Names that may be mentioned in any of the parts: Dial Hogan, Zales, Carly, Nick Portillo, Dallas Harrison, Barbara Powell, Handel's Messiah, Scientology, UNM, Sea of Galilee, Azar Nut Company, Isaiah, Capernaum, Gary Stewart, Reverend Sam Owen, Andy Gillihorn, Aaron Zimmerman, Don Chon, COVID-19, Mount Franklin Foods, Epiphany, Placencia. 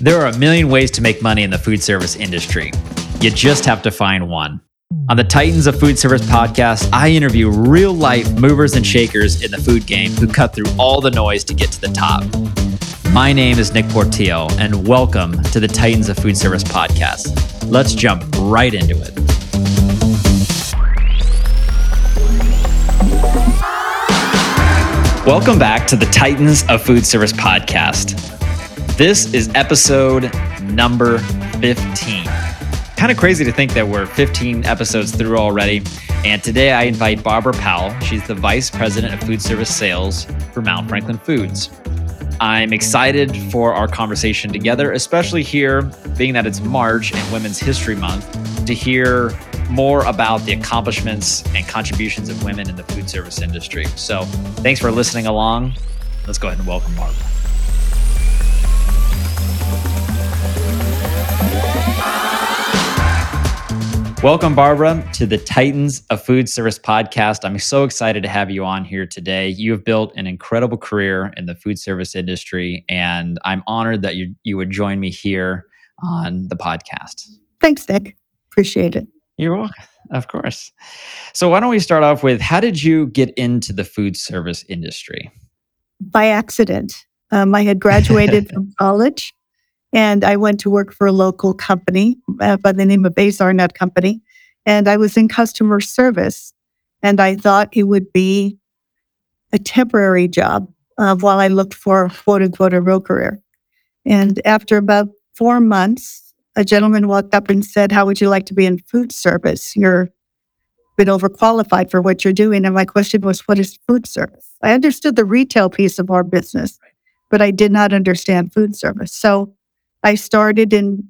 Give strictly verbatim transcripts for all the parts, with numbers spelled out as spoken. There are a million ways to make money in the food service industry. You just have to find one. On the Titans of Food Service podcast, I interview real-life movers and shakers in the food game who cut through all the noise to get to the top. My name is Nick Portillo, and welcome to the Titans of Food Service podcast. Let's jump right into it. Welcome back to the Titans of Food Service podcast. This is episode number fifteen. Kind of crazy to think that we're fifteen episodes through already. And today I invite Barbara Powell. She's the Vice President of Food Service Sales for Mount Franklin Foods. I'm excited for our conversation together, especially here, being that it's March and Women's History Month, to hear more about the accomplishments and contributions of women in the food service industry. So thanks for listening along. Let's go ahead and welcome Barbara. Welcome, Barbara, to the Titans of Food Service podcast. I'm so excited to have you on here today. You have built an incredible career in the food service industry, and I'm honored that you, you would join me here on the podcast. Thanks, Nick. Appreciate it. You're welcome. Of course. So why don't we start off with, how did you get into the food service industry? By accident. Um, I had graduated from college. And I went to work for a local company uh, by the name of Azar Nut Company. And I was in customer service. And I thought it would be a temporary job uh, while I looked for, quote unquote, a real career. And after about four months, a gentleman walked up and said, "How would you like to be in food service? You're a bit overqualified for what you're doing." And my question was, what is food service? I understood the retail piece of our business, but I did not understand food service. So I started in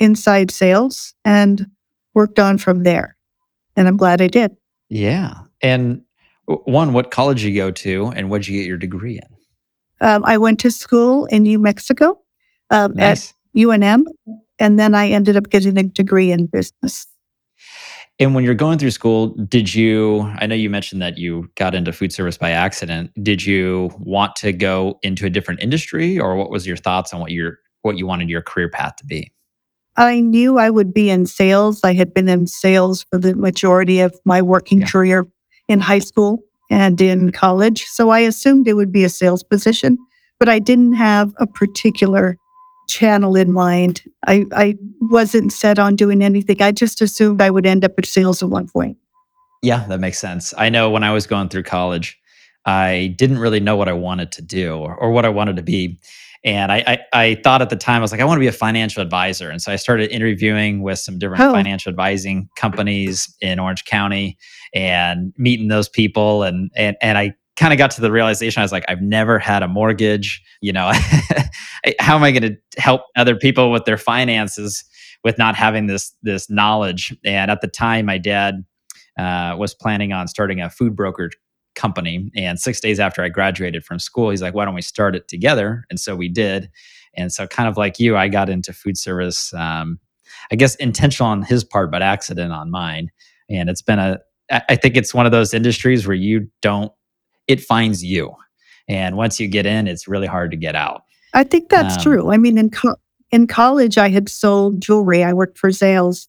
inside sales and worked on from there. And I'm glad I did. Yeah. And one, what college did you go to and what did you get your degree in? Um, I went to school in New Mexico um, nice. at U N M. And then I ended up getting a degree in business. And when you're going through school, did you, I know you mentioned that you got into food service by accident. Did you want to go into a different industry, or what was your thoughts on what you're what you wanted your career path to be? I knew I would be in sales. I had been in sales for the majority of my working yeah. career in high school and in college. So I assumed it would be a sales position, but I didn't have a particular channel in mind. I, I wasn't set on doing anything. I just assumed I would end up at sales at one point. Yeah, that makes sense. I know when I was going through college, I didn't really know what I wanted to do or, or what I wanted to be. And I, I I thought at the time, I was like, I want to be a financial advisor. And so I started interviewing with some different oh. financial advising companies in Orange County and meeting those people. And and and I kind of got to the realization, I was like, I've never had a mortgage. You know, how am I going to help other people with their finances with not having this, this knowledge? And at the time, my dad uh, was planning on starting a food broker company. And six days after I graduated from school, he's like, why don't we start it together? And so we did. And so kind of like you, I got into food service, um, I guess intentional on his part, but accident on mine. And it's been a, I think it's one of those industries where you don't, it finds you. And once you get in, it's really hard to get out. I think that's um, true. I mean, in co- in college, I had sold jewelry. I worked for Zales,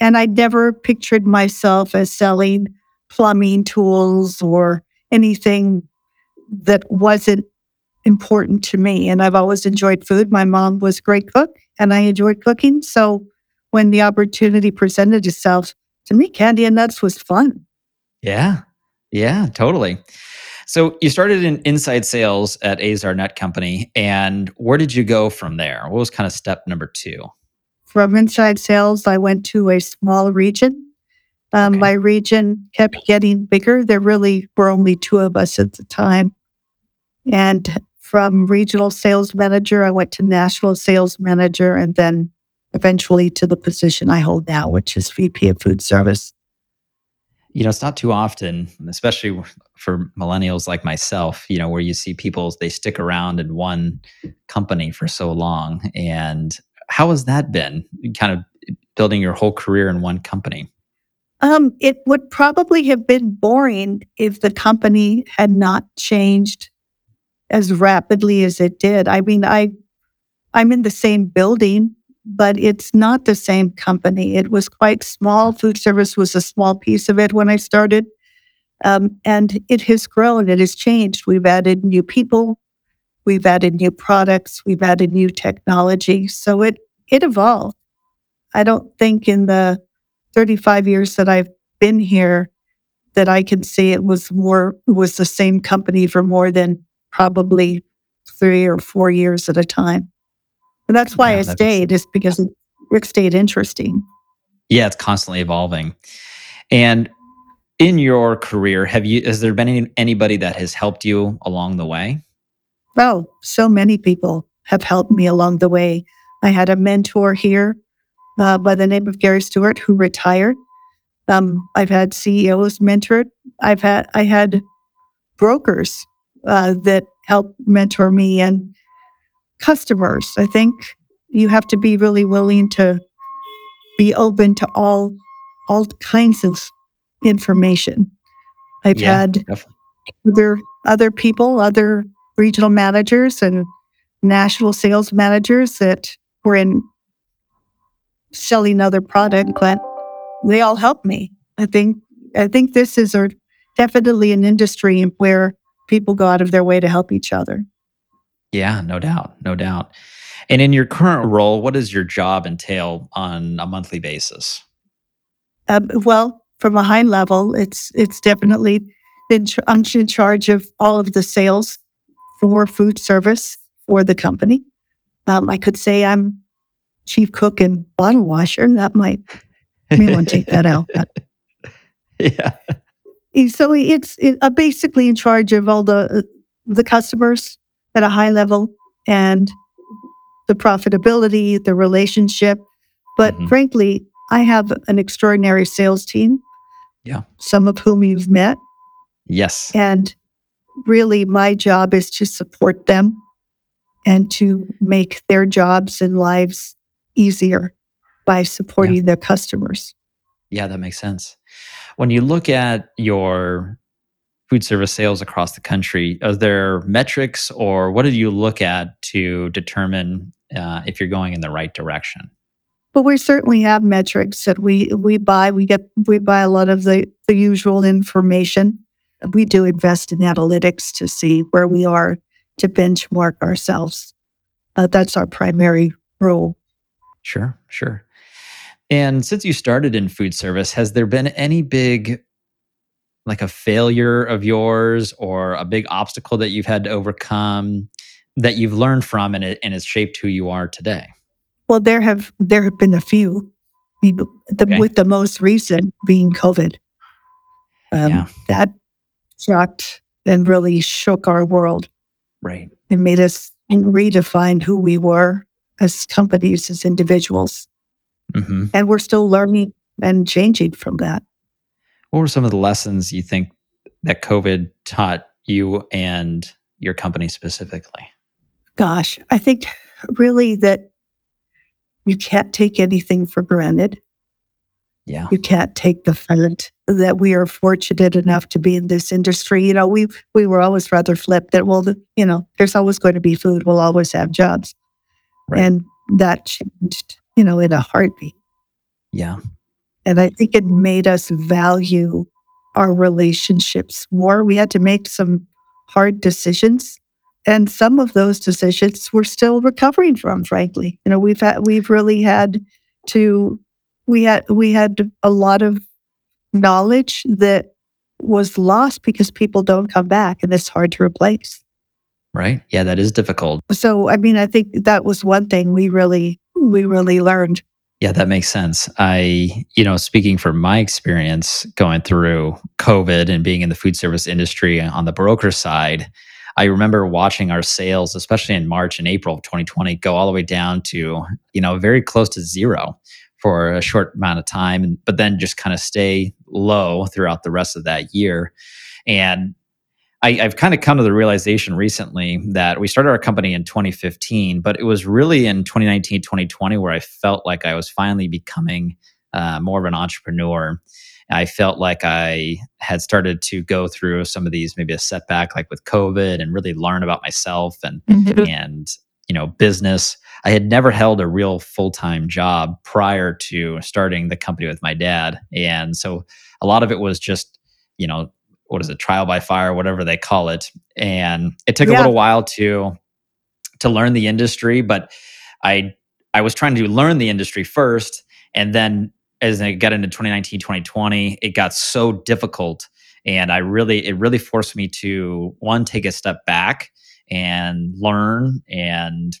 and I never pictured myself as selling plumbing tools or anything that wasn't important to me. And I've always enjoyed food. My mom was a great cook and I enjoyed cooking. So when the opportunity presented itself, to me, candy and nuts was fun. Yeah. Yeah, totally. So you started in inside sales at Azar Nut Company. And where did you go from there? What was kind of step number two? From inside sales, I went to a small region. Um, okay. My region kept getting bigger. There really were only two of us at the time. And from regional sales manager, I went to national sales manager, and then eventually to the position I hold now, which is V P of food service. You know, it's not too often, especially for millennials like myself, you know, where you see people, they stick around in one company for so long. And how has that been, kind of building your whole career in one company? Um, it would probably have been boring if the company had not changed as rapidly as it did. I mean, I I'm in the same building, but it's not the same company. It was quite small. Food service was a small piece of it when I started. Um, and it has grown. It has changed. We've added new people. We've added new products. We've added new technology. So it it evolved. I don't think in the thirty-five years that I've been here that I can say it was more was the same company for more than probably three or four years at a time. And that's why yeah, I that stayed, is because Rick stayed interesting. Yeah, it's constantly evolving. And in your career, have you? Has there been any, anybody that has helped you along the way? Oh, so many people have helped me along the way. I had a mentor here uh, by the name of Gary Stewart, who retired. Um, I've had C E Os mentored. I've had I had brokers uh, that helped mentor me, and customers. I think you have to be really willing to be open to all all kinds of information. I've yeah, had definitely. other other people, other regional managers and national sales managers that were in selling other product, but they all helped me. I think I think this is a, definitely an industry where people go out of their way to help each other. Yeah, no doubt, no doubt. And in your current role, what does your job entail on a monthly basis? Uh, well, from a high level, it's it's definitely been ch- I'm in charge of all of the sales for food service for the company. Um, I could say I'm chief cook and bottle washer. That might we won't take that out. Yeah. So it's it, I'm basically in charge of all the the customers at a high level and the profitability, the relationship. But mm-hmm. frankly, I have an extraordinary sales team. Yeah. Some of whom you've met. Yes. And really my job is to support them and to make their jobs and lives easier by supporting yeah. their customers. Yeah, that makes sense. When you look at your food service sales across the country, are there metrics or what do you look at to determine uh, if you're going in the right direction? Well, we certainly have metrics that we we buy. We get we buy a lot of the, the usual information. We do invest in analytics to see where we are to benchmark ourselves. Uh, that's our primary role. Sure, sure. And since you started in food service, has there been any big like a failure of yours or a big obstacle that you've had to overcome that you've learned from and it and it's shaped who you are today? Well, there have there have been a few, the, okay. with the most recent being COVID. Um, yeah. That shocked and really shook our world. Right. It made us redefine who we were as companies, as individuals. Mm-hmm. And we're still learning and changing from that. What were some of the lessons you think that COVID taught you and your company specifically? Gosh, I think really that you can't take anything for granted. Yeah. You can't take the fact that we are fortunate enough to be in this industry. You know, we we were always rather flipped that, well, the, you know, there's always going to be food. We'll always have jobs. Right. And that changed, you know, in a heartbeat. Yeah. And I think it made us value our relationships more. We had to make some hard decisions. And some of those decisions we're still recovering from, frankly. You know, we've had, we've really had to, we had, we had a lot of knowledge that was lost because people don't come back and it's hard to replace. Right. Yeah, that is difficult. So, I mean, I think that was one thing we really, we really learned. Yeah, that makes sense. I, you know, speaking from my experience going through COVID and being in the food service industry on the broker side, I remember watching our sales, especially in March and April of twenty twenty, go all the way down to, you know, very close to zero for a short amount of time, but then just kind of stay low throughout the rest of that year. And I, I've kind of come to the realization recently that we started our company in twenty fifteen, but it was really in twenty nineteen, twenty twenty, where I felt like I was finally becoming uh, more of an entrepreneur. I felt like I had started to go through some of these, maybe a setback like with COVID, and really learn about myself and, mm-hmm. and you know, business. I had never held a real full-time job prior to starting the company with my dad. And so a lot of it was just, you know, what is it, trial by fire, whatever they call it. And it took yeah. a little while to to learn the industry, but I I was trying to learn the industry first. And then as I got into twenty nineteen, twenty twenty, it got so difficult. And I really, it really forced me to, one, take a step back and learn and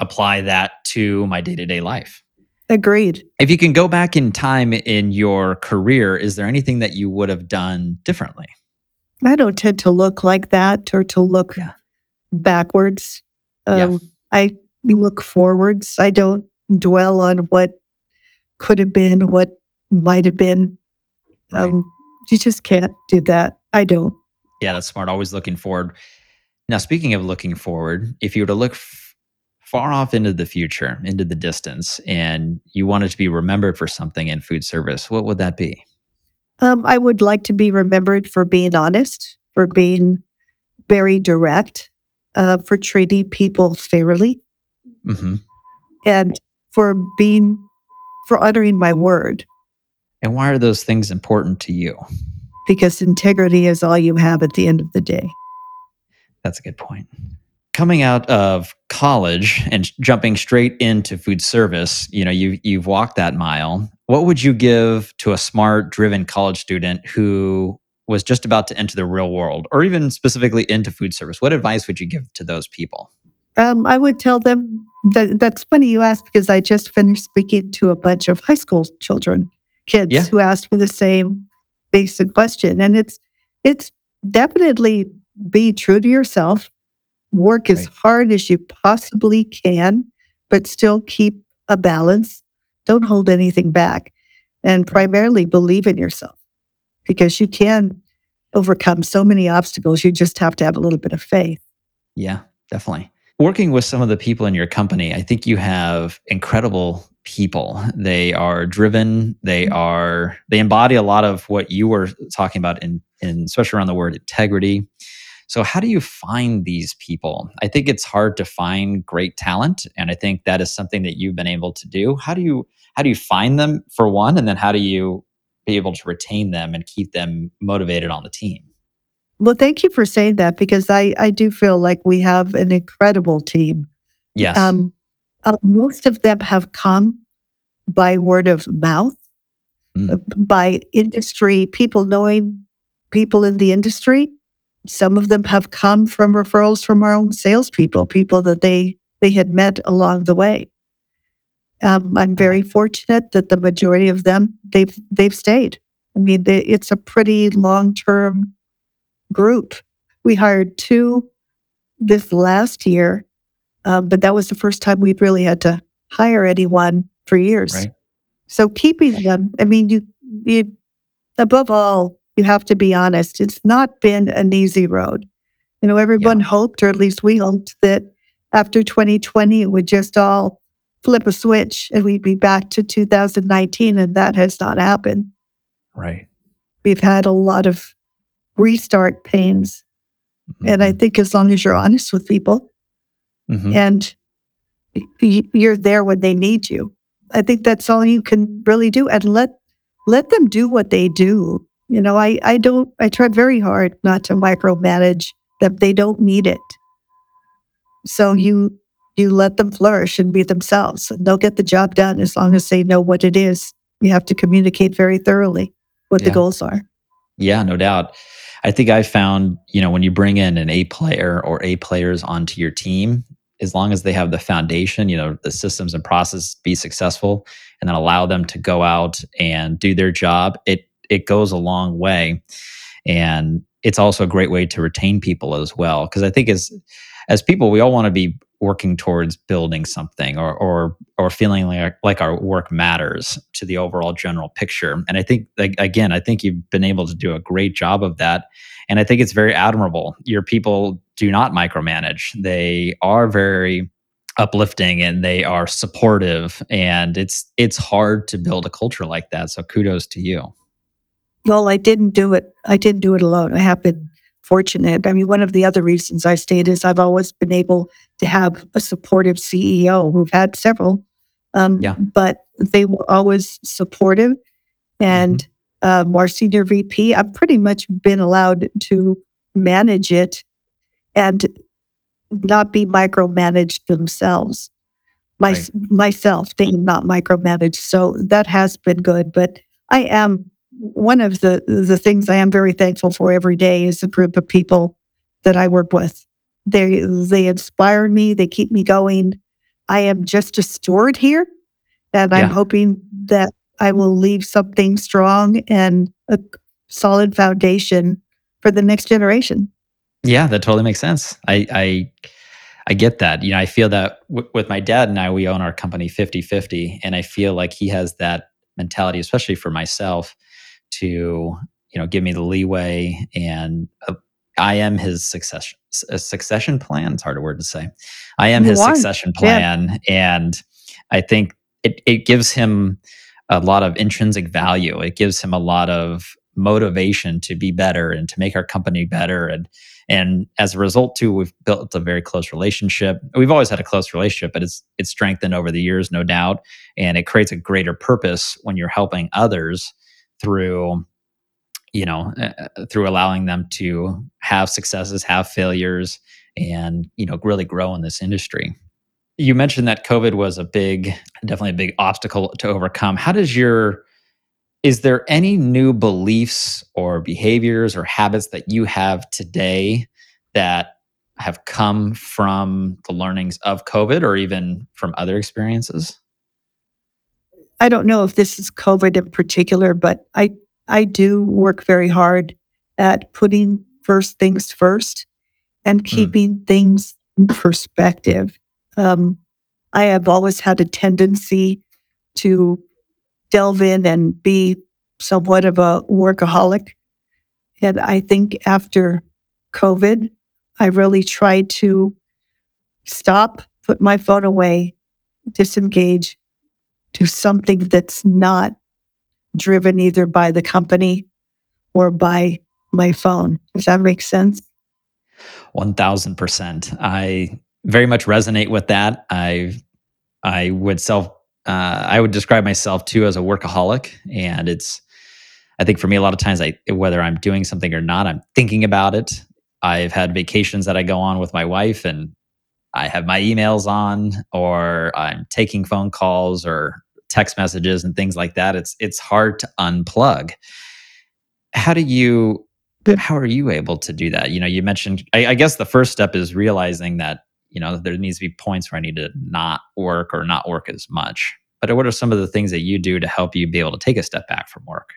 apply that to my day-to-day life. Agreed. If you can go back in time in your career, is there anything that you would have done differently? I don't tend to look like that or to look yeah. backwards. Um, yeah. I look forwards. I don't dwell on what could have been, what might have been. Right. Um, you just can't do that. I don't. Yeah, that's smart. Always looking forward. Now, speaking of looking forward, if you were to look f- far off into the future, into the distance, and you wanted to be remembered for something in food service, what would that be? Um, I would like to be remembered for being honest, for being very direct, uh, for treating people fairly, mm-hmm. and for being, for uttering my word. And why are those things important to you? Because integrity is all you have at the end of the day. That's a good point. Coming out of college and jumping straight into food service, you know, you, you've walked that mile. What would you give to a smart, driven college student who was just about to enter the real world, or even specifically into food service? What advice would you give to those people? Um, I would tell them that, that's funny you asked, because I just finished speaking to a bunch of high school children. Kids yeah. who asked for the same basic question. And it's it's definitely be true to yourself, work right. as hard as you possibly can, but still keep a balance. Don't hold anything back. And right. primarily believe in yourself, because you can overcome so many obstacles. You just have to have a little bit of faith. Yeah, definitely. Working with some of the people in your company, I think you have incredible people. They are driven. They are, they embody a lot of what you were talking about in, in, especially around the word integrity. So how do you find these people? I think it's hard to find great talent. And I think that is something that you've been able to do. How do you, how do you find them, for one? And then how do you be able to retain them and keep them motivated on the team? Well, thank you for saying that, because I, I do feel like we have an incredible team. Yes. Um, Uh, most of them have come by word of mouth, mm. uh, by industry, people knowing people in the industry. Some of them have come from referrals from our own salespeople, people that they, they had met along the way. Um, I'm very fortunate that the majority of them, they've, they've stayed. I mean, they, it's a pretty long-term group. We hired two this last year. Um, but that was the first time we'd really had to hire anyone for years. Right. So keeping them, I mean, you, you, above all, you have to be honest. It's not been an easy road. You know, everyone yeah. hoped, or at least we hoped, that after twenty twenty, it would just all flip a switch and we'd be back to two thousand nineteen. And that has not happened. Right. We've had a lot of restart pains. Mm-hmm. And I think as long as you're honest with people, mm-hmm. and you're there when they need you, I think that's all you can really do. And let let them do what they do. You know, I, I don't I try very hard not to micromanage them. They don't need it. So you you let them flourish and be themselves, and they'll get the job done as long as they know what it is. You have to communicate very thoroughly what yeah. the goals are. Yeah, no doubt. I think I found, you know, when you bring in an A player or A players onto your team, as long as they have the foundation, you know, the systems and process, be successful, and then allow them to go out and do their job, it it goes a long way. And it's also a great way to retain people as well. Because I think as as people, we all want to be working towards building something, or or or feeling like, like our work matters to the overall general picture. And I think, like, again, I think you've been able to do a great job of that. And I think it's very admirable. Your people do not micromanage. They are very uplifting and they are supportive. And it's it's hard to build a culture like that. So kudos to you. Well, I didn't do it. I didn't do it alone. It happened fortunate. I mean, one of the other reasons I stayed is I've always been able to have a supportive C E O. We've had several, um, yeah. but they were always supportive. And mm-hmm. uh, our senior V P, I've pretty much been allowed to manage it and not be micromanaged themselves. My, right. Myself, they not micromanaged. So that has been good. But I am, one of the, the things I am very thankful for every day is the group of people that I work with. They they inspire me. They keep me going. I am just a steward here. And I'm yeah. hoping that I will leave something strong and a solid foundation for the next generation. Yeah, that totally makes sense. I I, I get that. You know, I feel that w- with my dad and I, we own our company fifty-fifty. And I feel like he has that mentality, especially for myself, to, you know, give me the leeway. And uh, I am his succession, a succession plan. It's a hard word to say. I am you his are. succession plan. Yeah. And I think it, it gives him a lot of intrinsic value. It gives him a lot of motivation to be better and to make our company better. And and as a result, too, we've built a very close relationship. We've always had a close relationship, but it's it's strengthened over the years, no doubt. And it creates a greater purpose when you're helping others through, you know, uh, through allowing them to have successes, have failures, and, you know, really grow in this industry. You mentioned that COVID was a big, definitely a big obstacle to overcome. How does your Is there any new beliefs or behaviors or habits that you have today that have come from the learnings of COVID or even from other experiences? I don't know if this is COVID in particular, but I, I do work very hard at putting first things first and keeping mm. things in perspective. Um, I have always had a tendency to delve in and be somewhat of a workaholic. And I think after COVID, I really tried to stop, put my phone away, disengage, do something that's not driven either by the company or by my phone. Does that make sense? one thousand percent. I very much resonate with that. I I would self Uh, I would describe myself too as a workaholic, and it's, I think for me, a lot of times, I, whether I'm doing something or not, I'm thinking about it. I've had vacations that I go on with my wife and I have my emails on, or I'm taking phone calls or text messages and things like that. It's, it's hard to unplug. How do you, how are you able to do that? You know, you mentioned, I, I guess the first step is realizing that, you know, there needs to be points where I need to not work or not work as much. But what are some of the things that you do to help you be able to take a step back from work?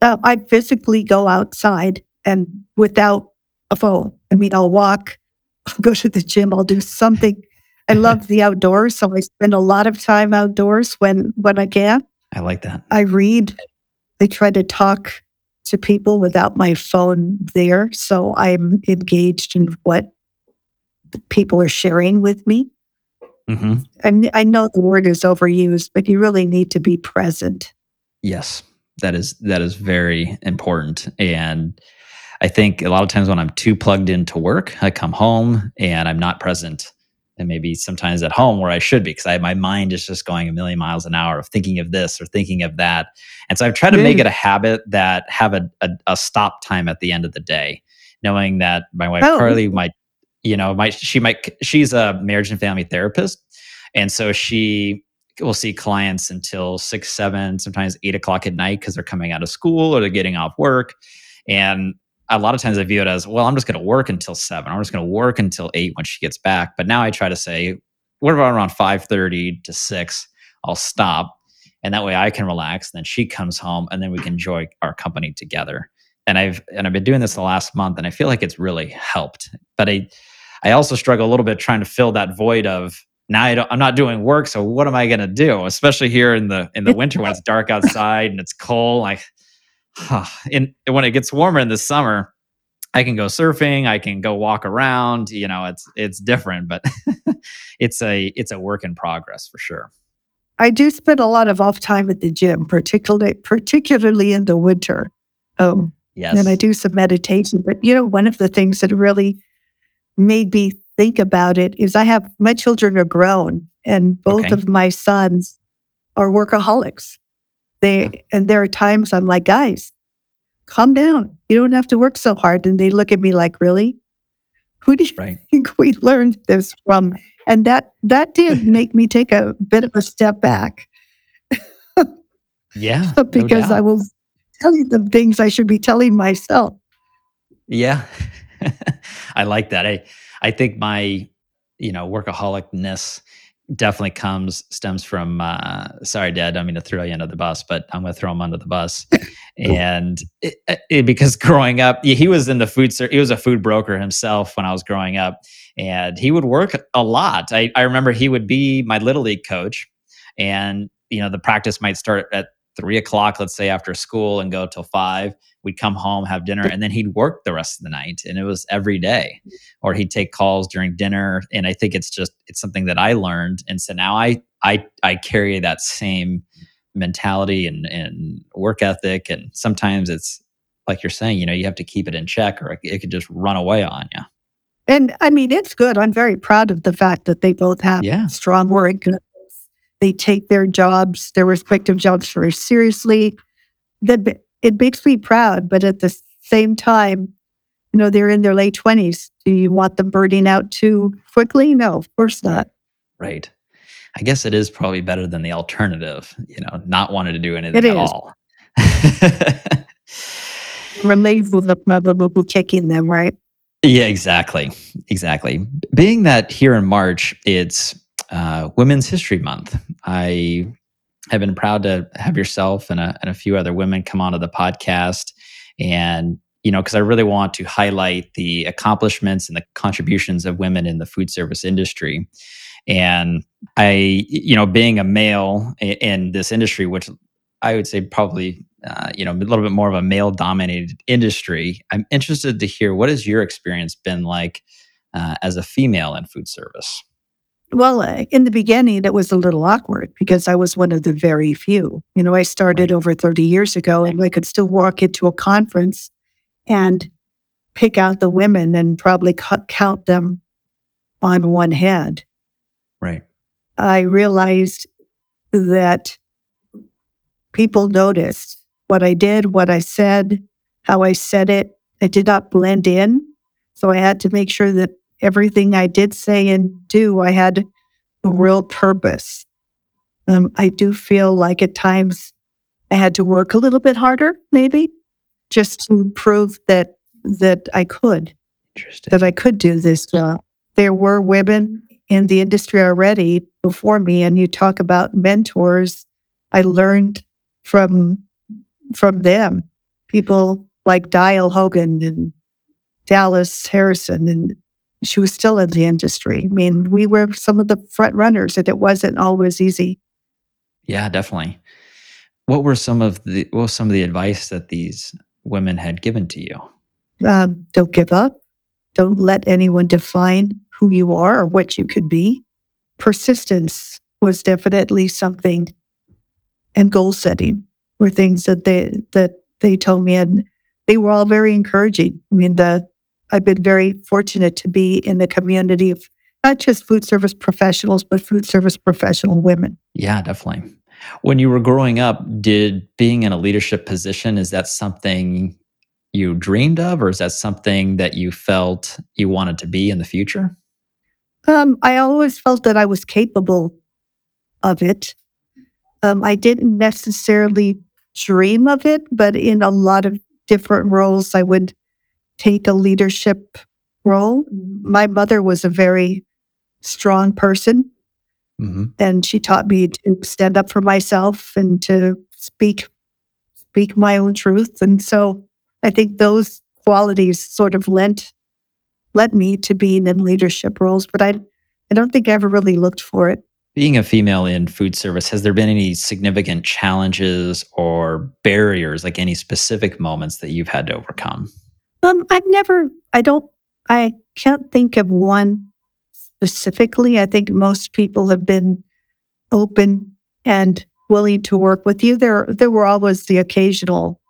Uh, I physically go outside and without a phone. I mean, I'll walk, I'll go to the gym, I'll do something. I love the outdoors, so I spend a lot of time outdoors when, when I can. I like that. I read. I try to talk to people without my phone there, so I'm engaged in what people are sharing with me. Mm-hmm. And I know the word is overused, but you really need to be present. Yes, that is that is very important. And I think a lot of times when I'm too plugged into work, I come home and I'm not present. And maybe sometimes at home where I should be, because I my mind is just going a million miles an hour of thinking of this or thinking of that. And so I've tried to mm. make it a habit that have a, a, a stop time at the end of the day, knowing that my wife oh. Carly might. You know, my she might she's a marriage and family therapist, and so she will see clients until six, seven, sometimes eight o'clock at night because they're coming out of school or they're getting off work. And a lot of times I view it as, well, I'm just going to work until seven. I'm just going to work until eight when she gets back. But now I try to say, what about around five thirty to six? I'll stop, and that way I can relax. And then she comes home, and then we can enjoy our company together. And I've and I've been doing this the last month, and I feel like it's really helped. But I. I also struggle a little bit trying to fill that void of now I don't, I'm not doing work, so what am I going to do? Especially here in the in the winter when it's dark outside and it's cold. Like, huh. And when it gets warmer in the summer, I can go surfing, I can go walk around. You know, it's it's different, but it's a it's a work in progress for sure. I do spend a lot of off time at the gym, particularly particularly in the winter. Um, Yes. And I do some meditation. But, you know, one of the things that really made me think about it is I have, my children are grown and both okay. of my sons are workaholics. They, and there are times I'm like, guys, calm down. You don't have to work so hard. And they look at me like, really? Who do you right. think we learned this from? And that that did make me take a bit of a step back. Yeah. Because no I will tell you the things I should be telling myself. Yeah. I like that. I, I think my, you know, workaholicness definitely comes, stems from, uh, sorry, Dad, I don't mean to throw you under the bus, but I'm going to throw him under the bus. And it, it, because growing up, he was in the food, he was a food broker himself when I was growing up, and he would work a lot. I, I remember he would be my Little League coach, and, you know, the practice might start at three o'clock, let's say, after school, and go till five. We'd come home, have dinner, and then he'd work the rest of the night. And it was every day. Or he'd take calls during dinner. And I think it's just, it's something that I learned. And so now I I I carry that same mentality and, and work ethic. And sometimes it's like you're saying, you know, you have to keep it in check or it could just run away on you. And I mean, it's good. I'm very proud of the fact that they both have yeah. strong work. They take their jobs, their respective jobs very seriously. The It makes me proud, but at the same time, you know, they're in their late twenties. Do you want them burning out too quickly? No, of course not. Right. I guess it is probably better than the alternative, you know, not wanting to do anything it at is. all. Relief with the problem kicking them, right? Yeah, exactly. Exactly. Being that here in March, it's uh, Women's History Month. I... I've been proud to have yourself and a, and a few other women come onto the podcast. And, you know, because I really want to highlight the accomplishments and the contributions of women in the food service industry. And I, you know, being a male in, in this industry, which I would say probably, uh, you know, a little bit more of a male-dominated industry, I'm interested to hear, what has your experience been like uh, as a female in food service? Well, in the beginning, it was a little awkward because I was one of the very few. You know, I started over thirty years ago, and I could still walk into a conference and pick out the women and probably count them on one hand. Right. I realized that people noticed what I did, what I said, how I said it. I did not blend in. So I had to make sure that everything I did say and do, I had a real purpose. Um, I do feel like at times I had to work a little bit harder, maybe, just to prove that that I could, that I could do this job. There were women in the industry already before me, and you talk about mentors. I learned from from them, people like Dial Hogan and Dallas Harrison, and she was still in the industry. I mean, we were some of the front runners, and it wasn't always easy. Yeah, definitely. What were some of the what was some of the advice that these women had given to you? Um, don't give up. Don't let anyone define who you are or what you could be. Persistence was definitely something, and goal setting were things that they that they told me, and they were all very encouraging. I mean, the I've been very fortunate to be in the community of not just food service professionals, but food service professional women. Yeah, definitely. When you were growing up, did being in a leadership position, is that something you dreamed of, or is that something that you felt you wanted to be in the future? Um, I always felt that I was capable of it. Um, I didn't necessarily dream of it, but in a lot of different roles, I would take a leadership role. My mother was a very strong person, mm-hmm. and she taught me to stand up for myself and to speak speak my own truth. And so I think those qualities sort of lent led me to being in leadership roles, but I I don't think I ever really looked for it. Being a female in food service, has there been any significant challenges or barriers, like any specific moments that you've had to overcome? Um, I've never, I don't, I can't think of one specifically. I think most people have been open and willing to work with you. There, there were always the occasional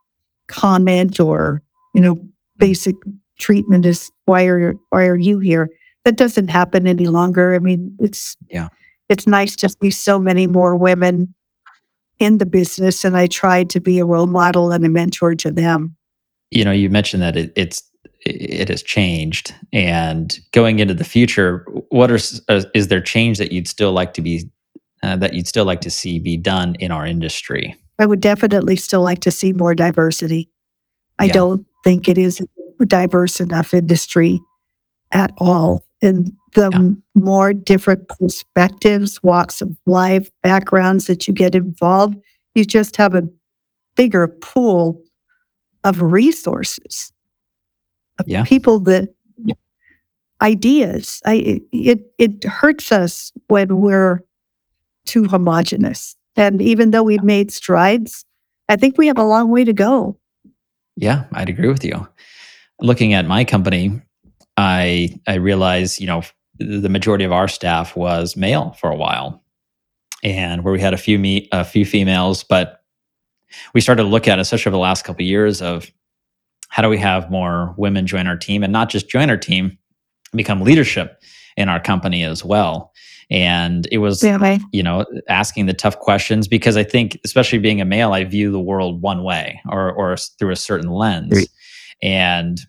comment or you know, basic treatment is why are why are you here? That doesn't happen any longer. I mean, it's yeah. It's nice to see so many more women in the business, and I tried to be a role model and a mentor to them. You know, you mentioned that it, it's it has changed, and going into the future, what are is there change that you'd still like to be uh, that you'd still like to see be done in our industry? I would definitely still like to see more diversity. I yeah. don't think it is a diverse enough industry at all. And the yeah. more different perspectives, walks of life, backgrounds that you get involved, you just have a bigger pool of resources, of yeah. people that, yeah. ideas. I it it hurts us when we're too homogenous. And even though we've made strides, I think we have a long way to go. Yeah, I'd agree with you. Looking at my company, I I realized, you know, the majority of our staff was male for a while, and where we had a few me a few females, but we started to look at, especially over the last couple of years, of how do we have more women join our team, and not just join our team, become leadership in our company as well. And it was, really? you know, asking the tough questions, because I think, especially being a male, I view the world one way or or through a certain lens. Right. And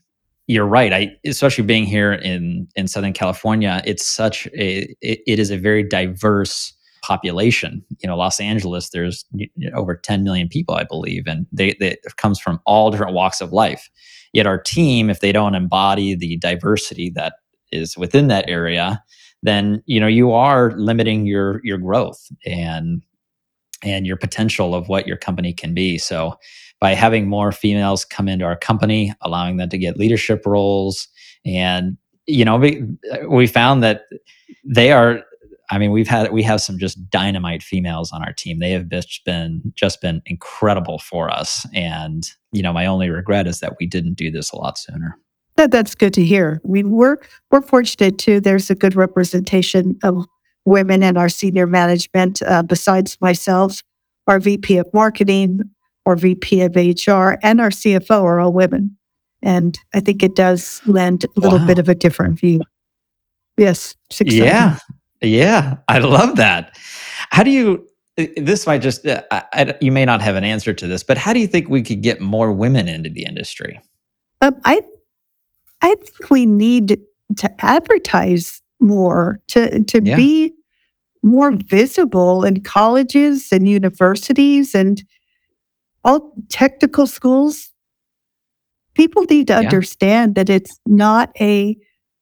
you're right. I, especially being here in, in Southern California, it's such a, it, it is a very diverse population. You know, Los Angeles, there's over ten million people, I believe, and they, they it comes from all different walks of life. Yet our team, if they don't embody the diversity that is within that area, then, you know, you are limiting your your growth and and your potential of what your company can be. So by having more females come into our company, allowing them to get leadership roles, and, you know, we, we found that they are, I mean, we've had, we have some just dynamite females on our team. They have just been, just been incredible for us. And, you know, my only regret is that we didn't do this a lot sooner. That that's good to hear. We were we're fortunate too. There's a good representation of women in our senior management. Uh, besides myself, our V P of marketing, our V P of H R, and our C F O are all women, and I think it does lend a little wow. bit of a different view. Yes, six yeah, yeah, I love that. How do you? This might just uh, I, you may not have an answer to this, but how do you think we could get more women into the industry? Um, I. I think we need to advertise more, to, to yeah. be more visible in colleges and universities and all technical schools. People need to yeah. understand that it's not a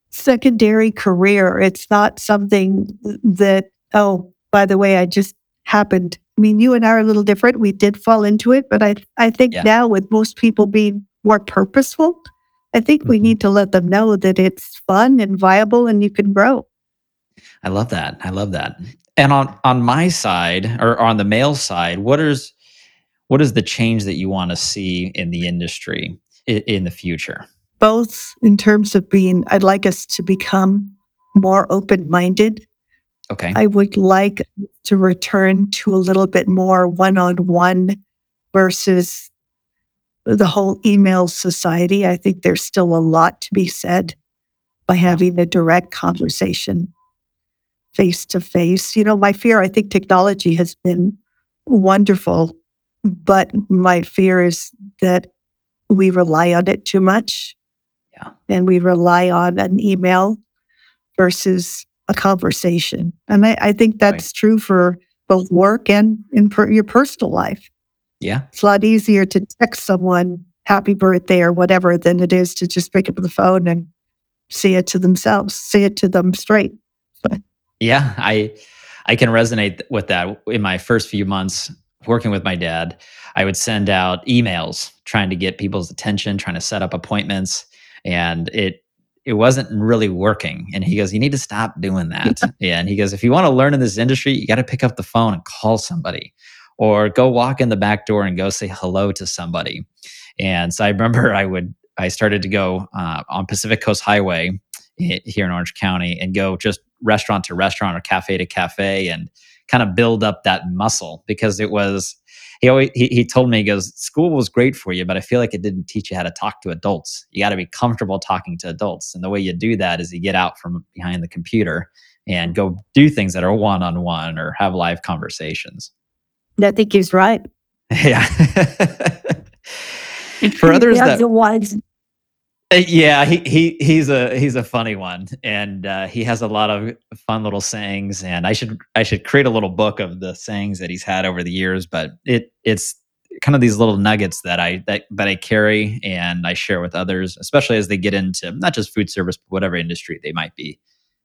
secondary career. It's not something that, oh, by the way, I just happened. I mean, you and I are a little different. We did fall into it, but I, I think yeah. now with most people being more purposeful, I think we need to let them know that it's fun and viable and you can grow. I love that. I love that. And on, on my side, or on the male side, what is what is the change that you want to see in the industry in, in the future? Both in terms of being, I'd like us to become more open-minded. Okay. I would like to return to a little bit more one-on-one versus the whole email society. I think there's still a lot to be said by having a direct conversation face to face. You know, my fear, I think technology has been wonderful, but my fear is that we rely on it too much. Yeah. And we rely on an email versus a conversation. And I, I think that's right. true for both work and in per, your personal life. Yeah. It's a lot easier to text someone happy birthday or whatever than it is to just pick up the phone and see it to themselves, see it to them straight. But. Yeah, I I can resonate with that. In my first few months working with my dad, I would send out emails trying to get people's attention, trying to set up appointments, and it it wasn't really working. And he goes, you need to stop doing that. Yeah. And he goes, if you want to learn in this industry, you got to pick up the phone and call somebody, or go walk in the back door and go say hello to somebody. And so I remember I would, I started to go uh, on Pacific Coast Highway here in Orange County and go just restaurant to restaurant or cafe to cafe and kind of build up that muscle, because it was, he always he, he told me, he goes, school was great for you, but I feel like it didn't teach you how to talk to adults. You got to be comfortable talking to adults. And the way you do that is you get out from behind the computer and go do things that are one-on-one or have live conversations. I think he's right. Yeah. For others that... The ones. Yeah, he he he's a he's a funny one, and uh, he has a lot of fun little sayings. And I should I should create a little book of the sayings that he's had over the years. But it it's kind of these little nuggets that I that, that I carry and I share with others, especially as they get into not just food service, but whatever industry they might be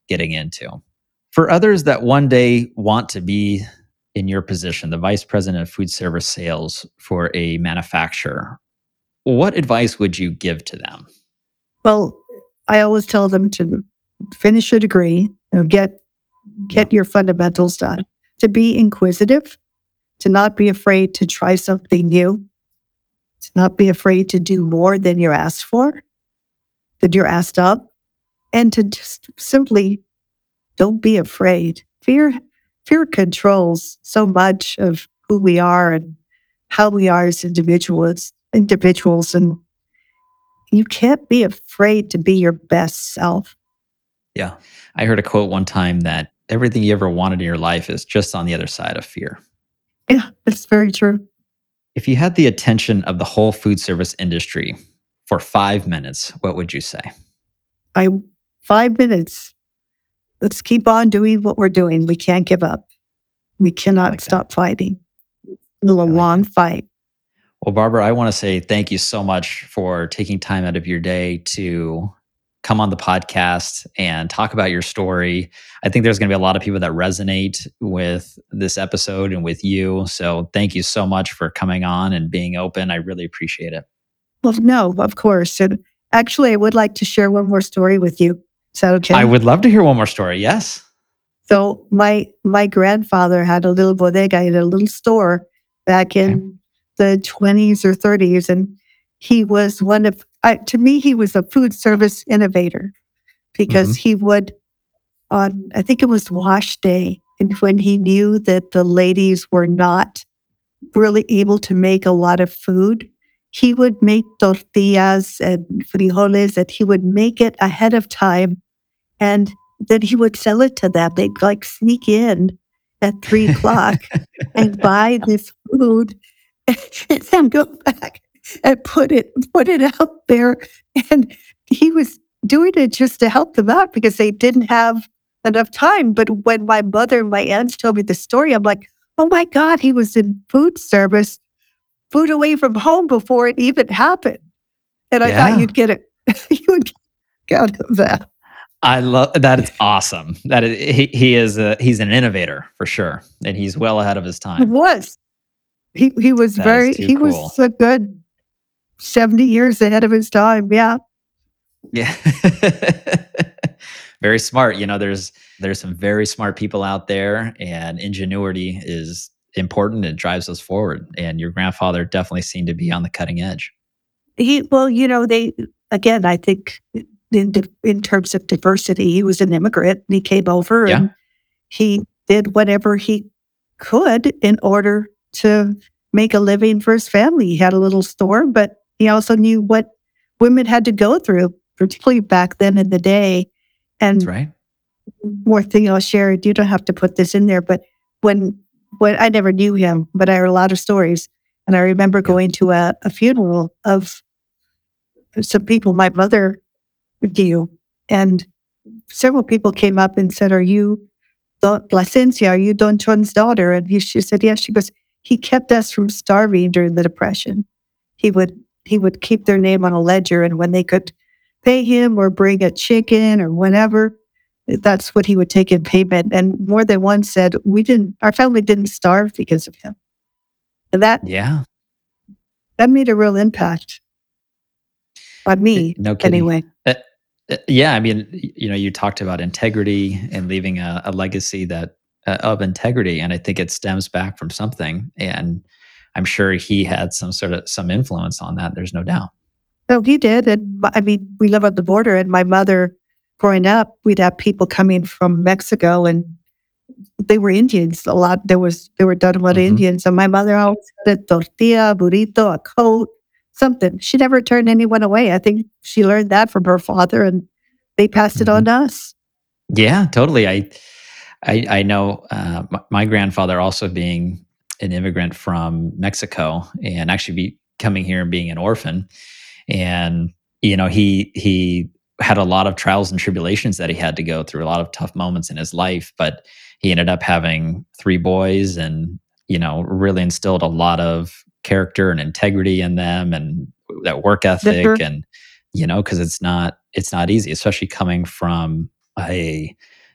getting into. For others that one day want to be in your position, the vice president of food service sales for a manufacturer, what advice would you give to them? Well, I always tell them to finish a degree, you know, get get your fundamentals done, to be inquisitive, to not be afraid to try something new, to not be afraid to do more than you're asked for, than you're asked of, and to just simply don't be afraid. Fear, fear controls so much of who we are and how we are as individuals, individuals and you can't be afraid to be your best self. Yeah. I heard a quote one time that everything you ever wanted in your life is just on the other side of fear. Yeah, that's very true. If you had the attention of the whole food service industry for five minutes, what would you say? I five minutes. Let's keep on doing what we're doing. We can't give up. We cannot like stop that. fighting. It's a like long that. fight. Well, Barbara, I want to say thank you so much for taking time out of your day to come on the podcast and talk about your story. I think there's going to be a lot of people that resonate with this episode and with you. So thank you so much for coming on and being open. I really appreciate it. Well, no, of course. And actually, I would like to share one more story with you. Is that okay? I would love to hear one more story. Yes. So my my grandfather had a little bodega in a little store back in... Okay. the twenties or thirties, and he was one of, uh, to me, he was a food service innovator because mm-hmm. he would, on I think it was wash day, and when he knew that the ladies were not really able to make a lot of food, he would make tortillas and frijoles, and he would make it ahead of time, and then he would sell it to them. They'd like sneak in at three o'clock and buy this food. And then go back and put it put it out there. And he was doing it just to help them out because they didn't have enough time. But when my mother and my aunts told me the story, I'm like, oh my God, he was in food service, food away from home before it even happened. And I yeah. thought you'd get it. You would get out of that. I love that. It's awesome. That is, he he is a, he's an innovator for sure, and he's well ahead of his time. He was. He he was that very, he cool. was a good seventy years ahead of his time. Yeah. Yeah. Very smart. You know, there's, there's some very smart people out there, and ingenuity is important. It drives us forward. And your grandfather definitely seemed to be on the cutting edge. He, well, you know, they, again, I think in, in terms of diversity, he was an immigrant and he came over yeah. and he did whatever he could in order to make a living for his family. He had a little store, but he also knew what women had to go through, particularly back then in the day. And that's right. More thing I'll share, you don't have to put this in there, but when, when I never knew him, but I heard a lot of stories. And I remember going to a, a funeral of some people my mother knew, and several people came up and said, are you Don, Placencia, are you Don Chon's daughter? And he, she said, yes. She goes, he kept us from starving during the Depression. He would he would keep their name on a ledger, and when they could pay him or bring a chicken or whatever, that's what he would take in payment. And more than one said, we didn't, our family didn't starve because of him. And that yeah, that made a real impact on me. No kidding. Anyway. Uh, yeah, I mean, you know, you talked about integrity and leaving a, a legacy that. of integrity. And I think it stems back from something. And I'm sure he had some sort of, some influence on that. There's no doubt. Well, he did. And I mean, we live on the border, and my mother growing up, we'd have people coming from Mexico and they were Indians a lot. There was there were done a lot mm-hmm. of Indians. And my mother always said a tortilla, burrito, a coat, something. She never turned anyone away. I think she learned that from her father, and they passed mm-hmm. it on to us. Yeah, totally. I I, I know uh, my, my grandfather also being an immigrant from Mexico, and actually be coming here and being an orphan, and you know he he. had a lot of trials and tribulations that he had to go through, a lot of tough moments in his life, but he ended up having three boys and, you know, really instilled a lot of character and integrity in them and that work ethic. Sure. And, you know, cause it's not, it's not easy, especially coming from a,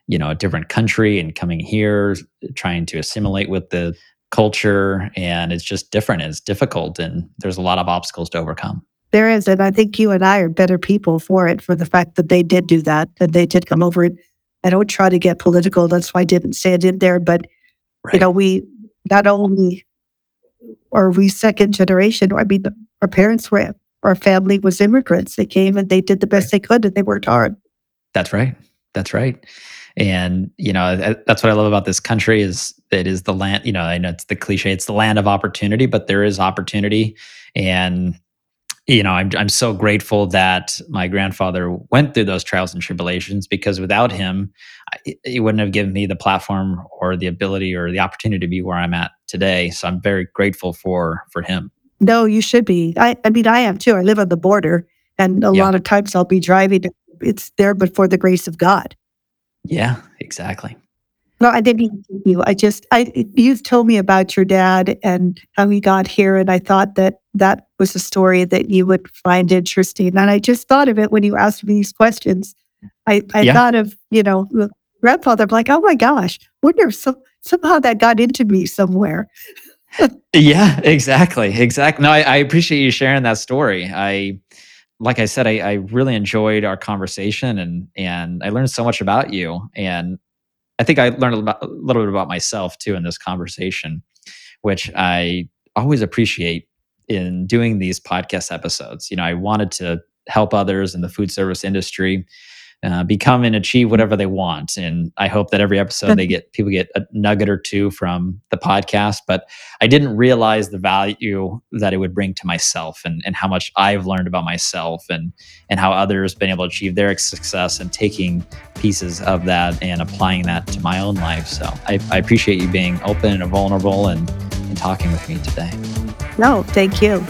you know, a different country and coming here, trying to assimilate with the culture, and it's just different. It's difficult, and there's a lot of obstacles to overcome. There is, and I think you and I are better people for it, for the fact that they did do that, that they did come over it. I don't try to get political, that's why I didn't stand in there, but right. you know, we not only are we second generation, I mean, our parents were, our family was immigrants. They came and they did the best right. they could, and they worked hard. That's right. That's right. And, you know, that's what I love about this country is it is the land, you know, I know it's the cliche, it's the land of opportunity, but there is opportunity. And you know, I'm I'm so grateful that my grandfather went through those trials and tribulations, because without him, I, he wouldn't have given me the platform or the ability or the opportunity to be where I'm at today. So I'm very grateful for for him. No, you should be. I, I mean, I am too. I live on the border, and a yeah. lot of times I'll be driving. It's there, but for the grace of God. Yeah, exactly. No, I didn't mean to you. I just, I you've told me about your dad and how he got here, and I thought that that was a story that you would find interesting. And I just thought of it when you asked me these questions. I, I yeah. thought of, you know, grandfather. I'm like, oh my gosh, wonder if some, somehow that got into me somewhere. Yeah, exactly, exactly. No, I, I appreciate you sharing that story. I, like I said, I, I really enjoyed our conversation, and and I learned so much about you, and I think I learned a little, about, a little bit about myself too in this conversation, which I always appreciate in doing these podcast episodes. You know, I wanted to help others in the food service industry uh, become and achieve whatever they want, and I hope that every episode they get people get a nugget or two from the podcast. But I didn't realize the value that it would bring to myself, and and how much I've learned about myself, and and how others been able to achieve their success, and taking pieces of that and applying that to my own life. So I, I appreciate you being open and vulnerable and, and talking with me today. No, thank you.